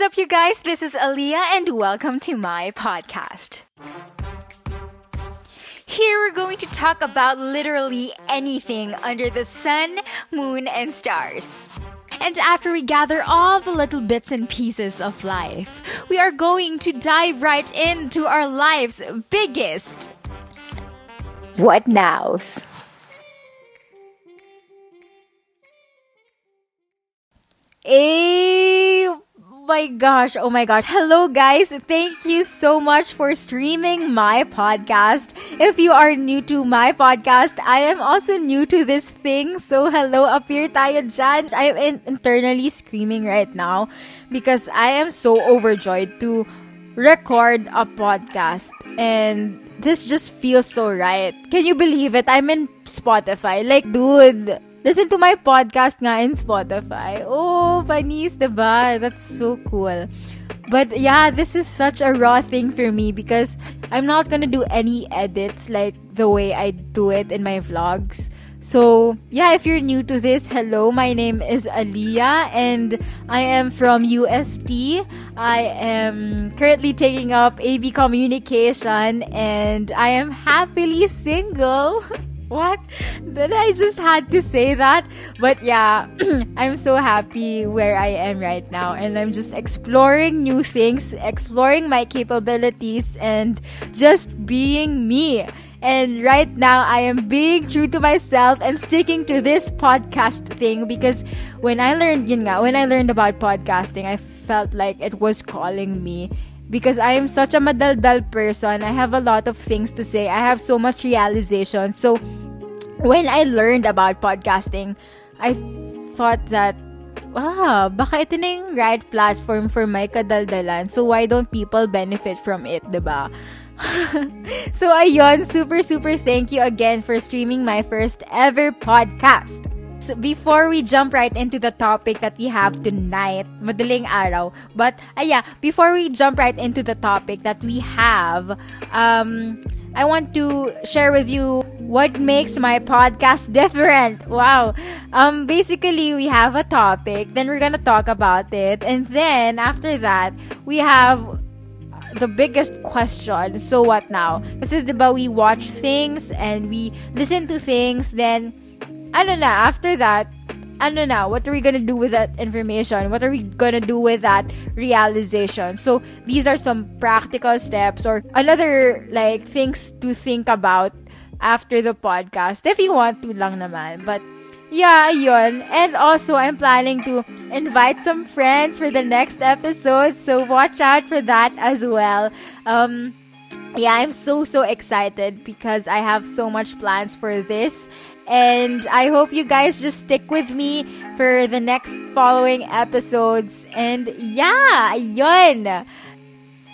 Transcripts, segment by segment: is up, you guys? This is Aaliyah, and welcome to my podcast. Here we're going to talk about literally anything under the sun, moon, and stars. And after we gather all the little bits and pieces of life, we are going to dive right into our life's biggest What Nows. Oh my gosh. Hello guys. Thank you so much for streaming my podcast. If you are new to my podcast, I am also new to this thing. So hello, up here tayo dyan. I am internally screaming right now because I am so overjoyed to record a podcast. And this just feels so right. Can you believe it? I'm in Spotify. Like, dude, listen to my podcast nga in Spotify. Oh, panis, diba? That's so cool. But yeah, this is such a raw thing for me because I'm not gonna do any edits like the way I do it in my vlogs. So yeah, if you're new to this, hello, my name is Aaliyah and I am from UST. I am currently taking up AB Communication and I am happily single. What? Then I just had to say that. But yeah, I'm so happy where I am right now. And I'm just exploring new things, exploring my capabilities, and just being me. And right now, I am being true to myself and sticking to this podcast thing because when I learned about podcasting, I felt like it was calling me. Because I am such a madaldal person. I have a lot of things to say. I have so much realization. So, when I learned about podcasting, I thought that, baka ito na yung right platform for my kadaldalan. So, why don't people benefit from it, diba? So, ayun, super, super thank you again for streaming my first ever podcast. So before we jump right into the topic that we have tonight, madaling araw, but I want to share with you what makes my podcast different. Wow. Basically, we have a topic, then we're gonna talk about it, and then after that, we have the biggest question, so what now? Kasi diba we watch things and we listen to things, then what are we gonna do with that information? What are we gonna do with that realization? So, these are some practical steps or another, like, things to think about after the podcast. If you want to lang naman. But, yeah, yun. And also, I'm planning to invite some friends for the next episode. So, watch out for that as well. Yeah, I'm so, so excited because I have so much plans for this. And I hope you guys just stick with me for the next following episodes. And yeah, yun!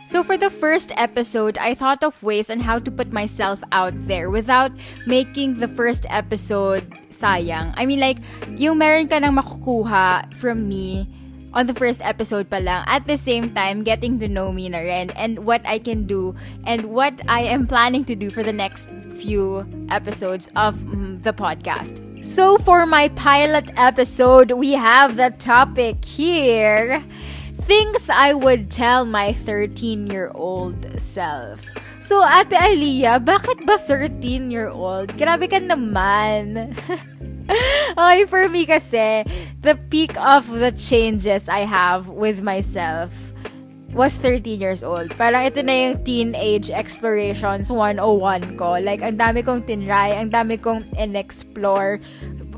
So for the first episode, I thought of ways on how to put myself out there without making the first episode sayang. I mean, like, yung meron ka nang makukuha from me on the first episode pa lang, at the same time, getting to know me na rin and what I can do and what I am planning to do for the next few episodes of the podcast. So for my pilot episode, we have the topic here, things I would tell my 13-year-old self. So, Ate Aaliyah, bakit ba 13-year-old? Grabe ka naman. Okay, for me kasi, the peak of the changes I have with myself was 13 years old. Parang ito na yung teenage explorations 101 ko. Like, ang dami kong tinry, ang dami kong in-explore.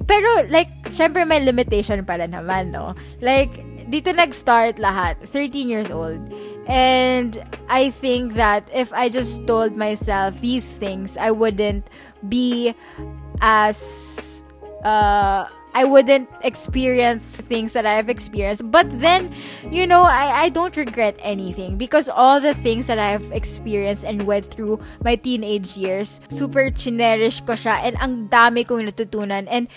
Pero, like, syempre may limitation pala naman, no? Like, dito nag-start lahat, 13 years old. And I think that if I just told myself these things, I wouldn't be as... I wouldn't experience things that I've experienced. But then, you know, I don't regret anything because all the things that I've experienced and went through my teenage years, super chinerish ko siya and ang dami kong natutunan. And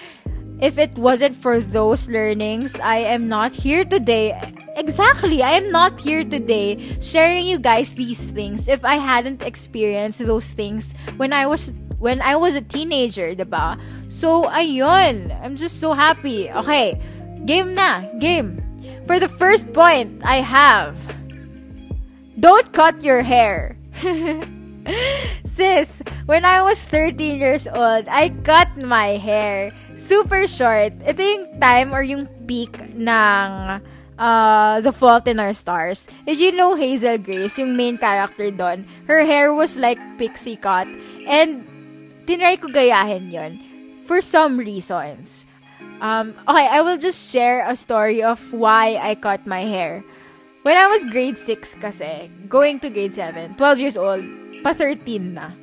if it wasn't for those learnings, I am not here today. Exactly, I am not here today sharing you guys these things if I hadn't experienced those things when I was a teenager, diba? So, ayun. I'm just so happy. Okay. Game na. For the first point, I have, don't cut your hair. Sis, when I was 13 years old, I cut my hair. Super short. Ito yung time or yung peak ng The Fault in Our Stars. Did you know Hazel Grace, yung main character doon? Her hair was like pixie cut. And tinry ko gayahin yon for some reasons. Okay, I will just share a story of why I cut my hair. When I was grade 6 kasi, going to grade 7, 12 years old, pa 13 na.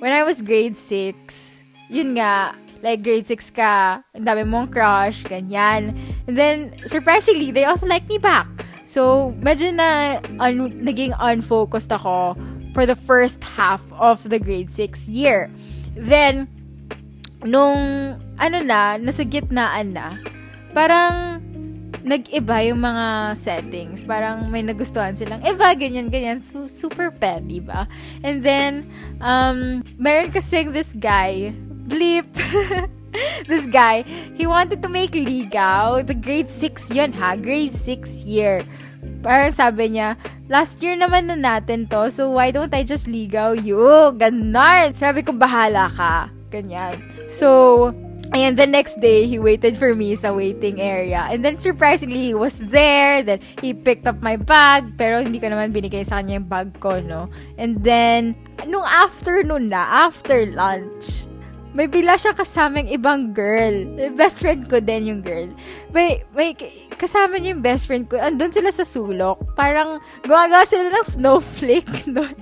When I was grade 6, yun nga, like grade 6 ka, ang dami mong crush, ganyan. And then, surprisingly, they also liked me back. So, medyo na naging unfocused ako for the first half of the grade 6 year. Then, nung, nasa gitnaan na, parang nag-iba yung mga settings. Parang may nagustuhan silang iba, ganyan-ganyan. Super pet, diba? And then, meron kasing this guy, bleep, this guy, he wanted to make ligaw. The grade 6 yun, ha? Grade 6 year. Parang sabi niya, last year naman na natin to, so why don't I just ligaw you? Ganon! Sabi ko, bahala ka. Ganyan. So, and the next day, he waited for me sa waiting area. And then, surprisingly, he was there. Then, he picked up my bag. Pero, hindi ko naman binigay sa kanya yung bag ko, no? And then, nung afternoon na, after lunch, may bila siya kasamang ibang girl. Best friend ko din yung girl. May kasama niya yung best friend ko. Andun sila sa sulok. Parang, gumagawa sila ng snowflake doon.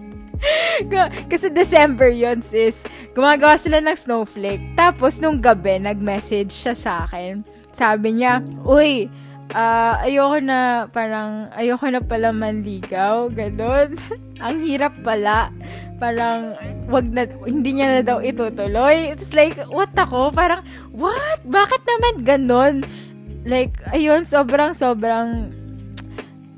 Kasi December yun, sis. Gumagawa sila ng snowflake. Tapos, nung gabi, nag-message siya sa akin. Sabi niya, uy, ayoko na pala manligaw. Ganon. Ang hirap pala. Parang, wag na, hindi niya na daw itutuloy. It's like, what ako? Parang, what? Bakit naman ganon? Like, ayun, sobrang,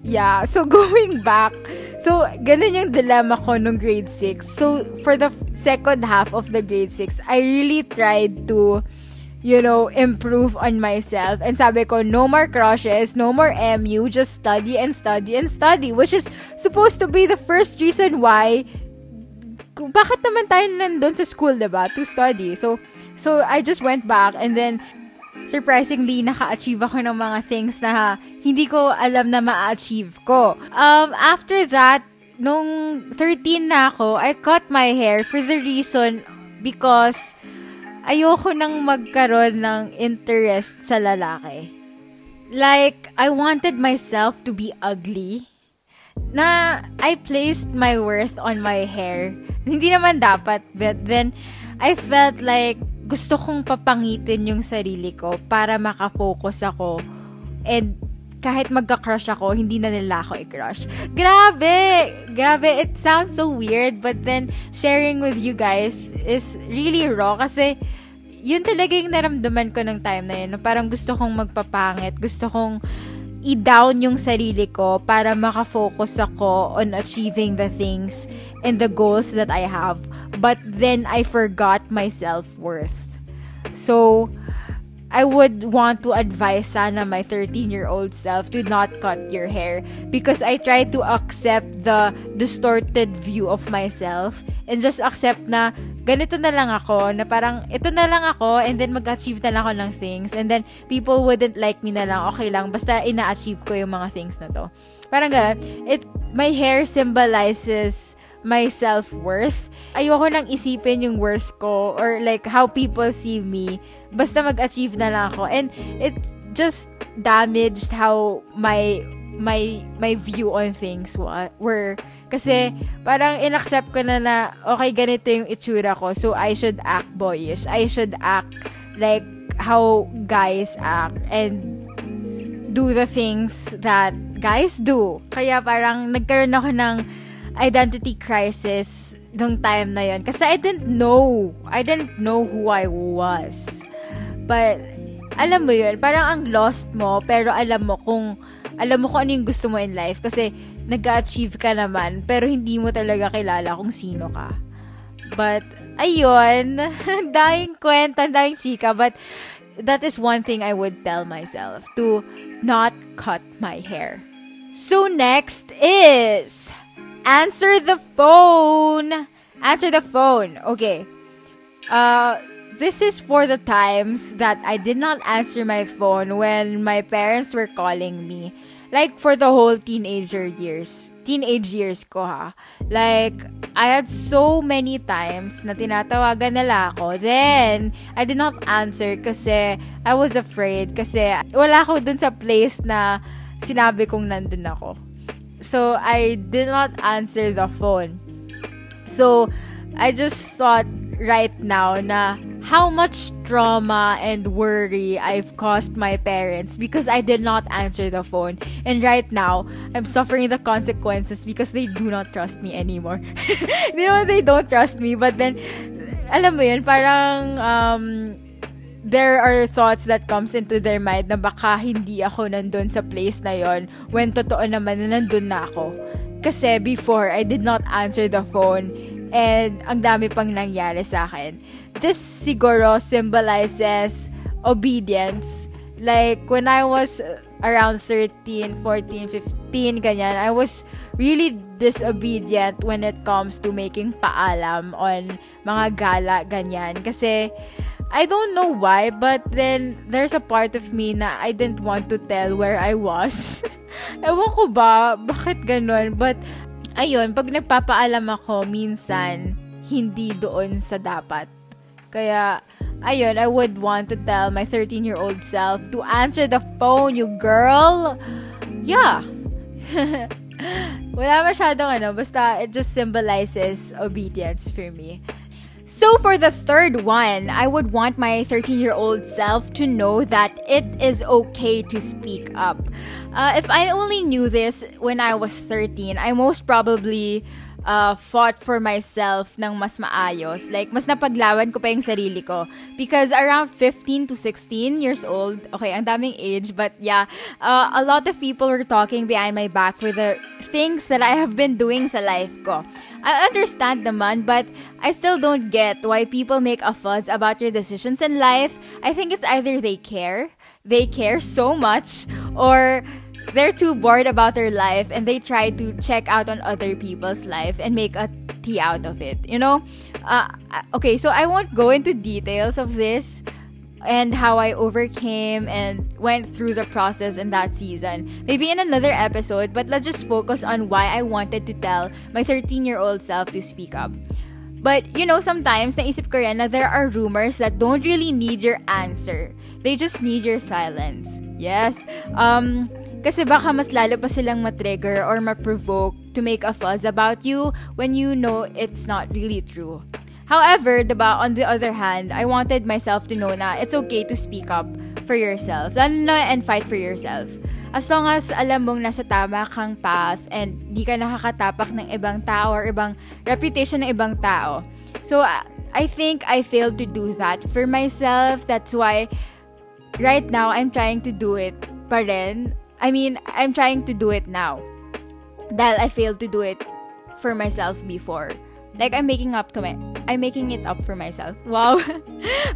yeah. So, going back, so, ganun yung dilemma ko nung grade 6. So, for the second half of the grade 6, I really tried to, improve on myself. And sabi ko, no more crushes, no more MU, just study and study and study. Which is supposed to be the first reason why, bakit naman tayo nandun sa school, diba? To study. So I just went back and then, surprisingly, naka-achieve ako ng mga things na hindi ko alam na ma-achieve ko. After that, nung 13 na ako, I cut my hair for the reason because ayoko nang magkaroon ng interest sa lalaki. Like, I wanted myself to be ugly. Na I placed my worth on my hair. Hindi naman dapat, but then I felt like gusto kong papangitin yung sarili ko para makafocus ako. And kahit magka-crush ako, hindi na nila ako i-crush. Grabe! It sounds so weird, but then sharing with you guys is really raw kasi yun talaga yung naramdaman ko ng time na yun. Parang gusto kong magpapangit, gusto kong i-down yung sarili ko para makafocus ako on achieving the things and the goals that I have. But then, I forgot my self-worth. So, I would want to advise sana my 13-year-old self to not cut your hair. Because I try to accept the distorted view of myself. And just accept na ganito na lang ako. Na parang ito na lang ako. And then, mag-achieve na lang ako ng things. And then, people wouldn't like me na lang. Okay lang. Basta, ina-achieve ko yung mga things na to. Parang ganun. My hair symbolizes my self-worth. Ayoko nang isipin yung worth ko or like how people see me. Basta mag-achieve na lang ako. And it just damaged how my view on things were. Kasi parang inaccept ko na okay, ganito yung itsura ko. So, I should act boyish. I should act like how guys act and do the things that guys do. Kaya parang nagkaroon ako ng identity crisis nung time na yon kasi I didn't know who I was, but alam mo yun, parang ang lost mo pero alam mo kung ano yung gusto mo in life kasi nag-achieve ka naman pero hindi mo talaga kilala kung sino ka. But ayun, dying kwenta, dying chika, but that is one thing I would tell myself, to not cut my hair. So next is answer the phone. Answer the phone. Okay. This is for the times that I did not answer my phone when my parents were calling me. Like, for the whole teenage years ko, ha. Like, I had so many times na tinatawagan nila ako. Then, I did not answer kasi I was afraid. Kasi wala ako dun sa place na sinabi kong nandun ako. So, I did not answer the phone. So, I just thought right now na how much trauma and worry I've caused my parents because I did not answer the phone. And right now, I'm suffering the consequences because they do not trust me anymore. You know, they don't trust me, but then, alam mo yun, parang, there are thoughts that comes into their mind na baka hindi ako nandun sa place na yon when totoo naman na nandun na ako. Kasi before, I did not answer the phone and ang dami pang nangyari sa akin. This siguro symbolizes obedience. Like, when I was around 13, 14, 15, ganyan, I was really disobedient when it comes to making paalam on mga gala, ganyan. Kasi, I don't know why, but then, there's a part of me na I didn't want to tell where I was. Ewan ko ba, bakit ganun? But, ayun, pag nagpapaalam ako, minsan, hindi doon sa dapat. Kaya, ayun, I would want to tell my 13-year-old self to answer the phone, you girl! Yeah! Wala masyadong ano, basta it just symbolizes obedience for me. So for the third one, I would want my 13-year-old self to know that it is okay to speak up. If I only knew this when I was 13, I most probably fought for myself ng mas maayos. Like, mas napaglawan ko pa yung sarili ko. Because around 15 to 16 years old, okay, ang daming age, but yeah, a lot of people were talking behind my back for the things that I have been doing sa life ko. I understand naman, but I still don't get why people make a fuss about your decisions in life. I think it's either they care so much, or they're too bored about their life and they try to check out on other people's life and make a tea out of it, you know? Okay, so I won't go into details of this and how I overcame and went through the process in that season. Maybe in another episode, but let's just focus on why I wanted to tell my 13-year-old self to speak up. But, you know, sometimes naisip ko rin na there are rumors that don't really need your answer. They just need your silence. Yes. Kasi baka mas lalo pa silang matrigger or ma-provoke to make a fuss about you when you know it's not really true. However, diba, on the other hand, I wanted myself to know na it's okay to speak up for yourself and fight for yourself. As long as alam mong nasa tama kang path and di ka nakakatapak ng ibang tao or ibang reputation ng ibang tao. So, I think I failed to do that for myself. That's why right now, I'm trying to do it pa rin. I mean, I'm trying to do it now. Dahil I failed to do it for myself before. Like, I'm making it up for myself. Wow.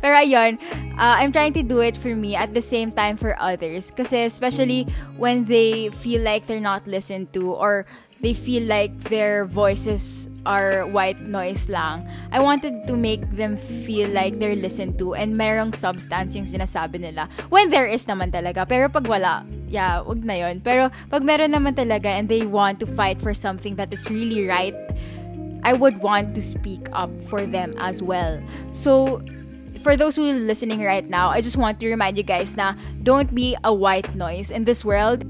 Pero ayun, I'm trying to do it for me at the same time for others. Kasi especially when they feel like they're not listened to or they feel like their voices are white noise lang. I wanted to make them feel like they're listened to and merong substance yung sinasabi nila. When there is naman talaga. Pero pag wala, yeah, wag na yun. Pero pag meron naman talaga and they want to fight for something that is really right, I would want to speak up for them as well. So, for those who are listening right now, I just want to remind you guys na don't be a white noise in this world.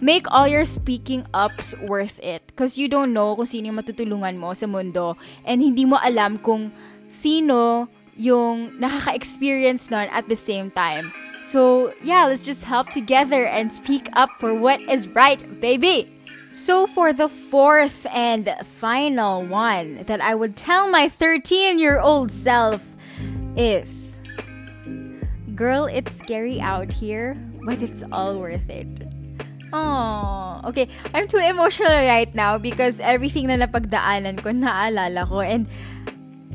Make all your speaking ups worth it. Because you don't know kung sino yung matutulungan mo sa mundo. And hindi mo alam kung sino yung nakaka-experience nun at the same time. So, yeah, let's just help together and speak up for what is right, baby! So, for the fourth and final one that I would tell my 13-year-old self is, girl, it's scary out here, but it's all worth it. Oh, okay. I'm too emotional right now because everything na napagdaanan ko, naalala ko. And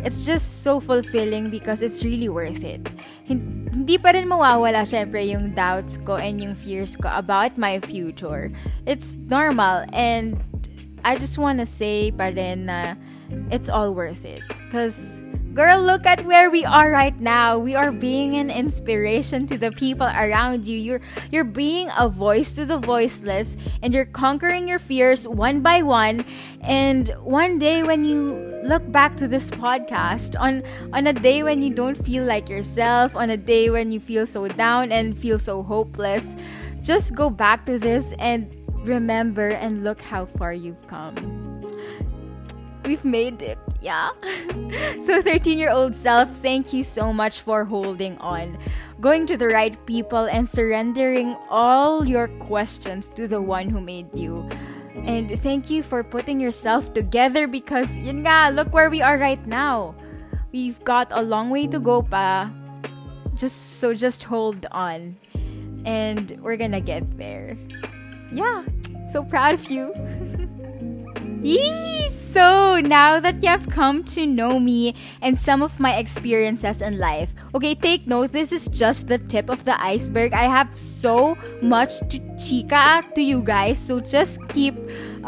It's just so fulfilling because it's really worth it. Hindi pa rin mawawala syempre yung doubts ko and yung fears ko about my future. It's normal and I just wanna say pa rin na it's all worth it. Because, girl, look at where we are right now. We are being an inspiration to the people around you. You're being a voice to the voiceless and you're conquering your fears one by one. And one day when you look back to this podcast, on a day when you don't feel like yourself, on a day when you feel so down and feel so hopeless, just go back to this and remember and look how far you've come. We've made it, yeah. So 13-year-old self, thank you so much for holding on, going to the right people, and surrendering all your questions to the one who made you. And thank you for putting yourself together because, yun nga, look where we are right now. We've got a long way to go pa. Just hold on. And we're gonna get there. Yeah, so proud of you. Yee! So, now that you have come to know me and some of my experiences in life, okay, take note, this is just the tip of the iceberg. I have so much to chika to you guys, so just keep be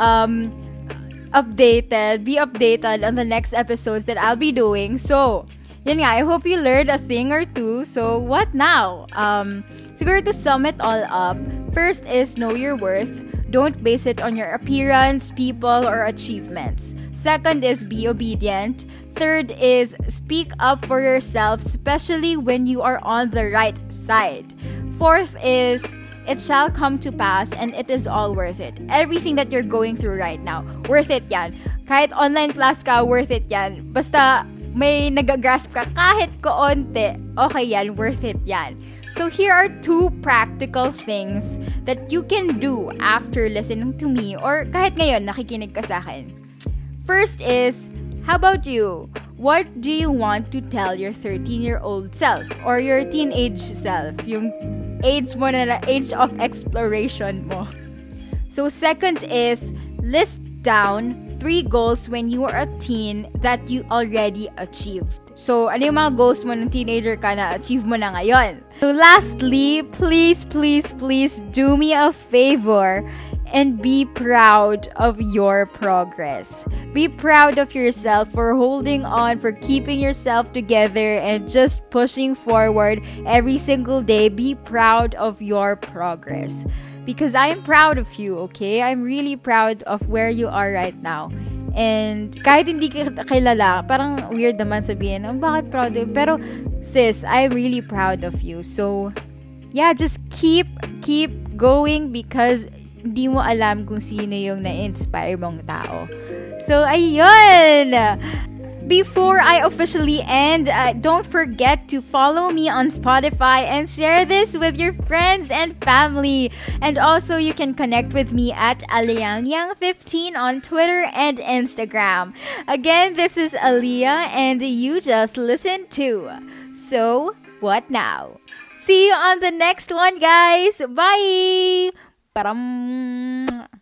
updated on the next episodes that I'll be doing. So, yun nga, I hope you learned a thing or two. So, what now? Siguro to sum it all up, first is know your worth. Don't base it on your appearance, people, or achievements. Second is be obedient. Third is speak up for yourself, especially when you are on the right side. Fourth is it shall come to pass and it is all worth it. Everything that you're going through right now, worth it yan. Kahit online class ka, worth it yan. Basta may nag-grasp ka kahit kaonte, okay yan, worth it yan. So here are two practical things that you can do after listening to me or kahit ngayon nakikinig ka sa akin. First is, how about you? What do you want to tell your 13-year-old self or your teenage self? Yung age mo na age of exploration mo. So second is, list down 3 goals when you are a teen that you already achieved. So, ano yung mga goals mo ng teenager ka na achieve mo na ngayon? So, lastly, please do me a favor and be proud of your progress. Be proud of yourself for holding on, for keeping yourself together, and just pushing forward every single day. Be proud of your progress. Because I am proud of you, okay? I'm really proud of where you are right now. And kahit hindi kita kilala, parang weird naman sabihin, oh, bakit proud of you? Pero sis, I'm really proud of you. So, yeah, just keep going because hindi mo alam kung sino yung na-inspire mong tao. So, ayun! Before I officially end, don't forget to follow me on Spotify and share this with your friends and family. And also, you can connect with me at aliyangyang15 on Twitter and Instagram. Again, this is Aaliyah and you just listened to So What Now? See you on the next one, guys! Bye! Param!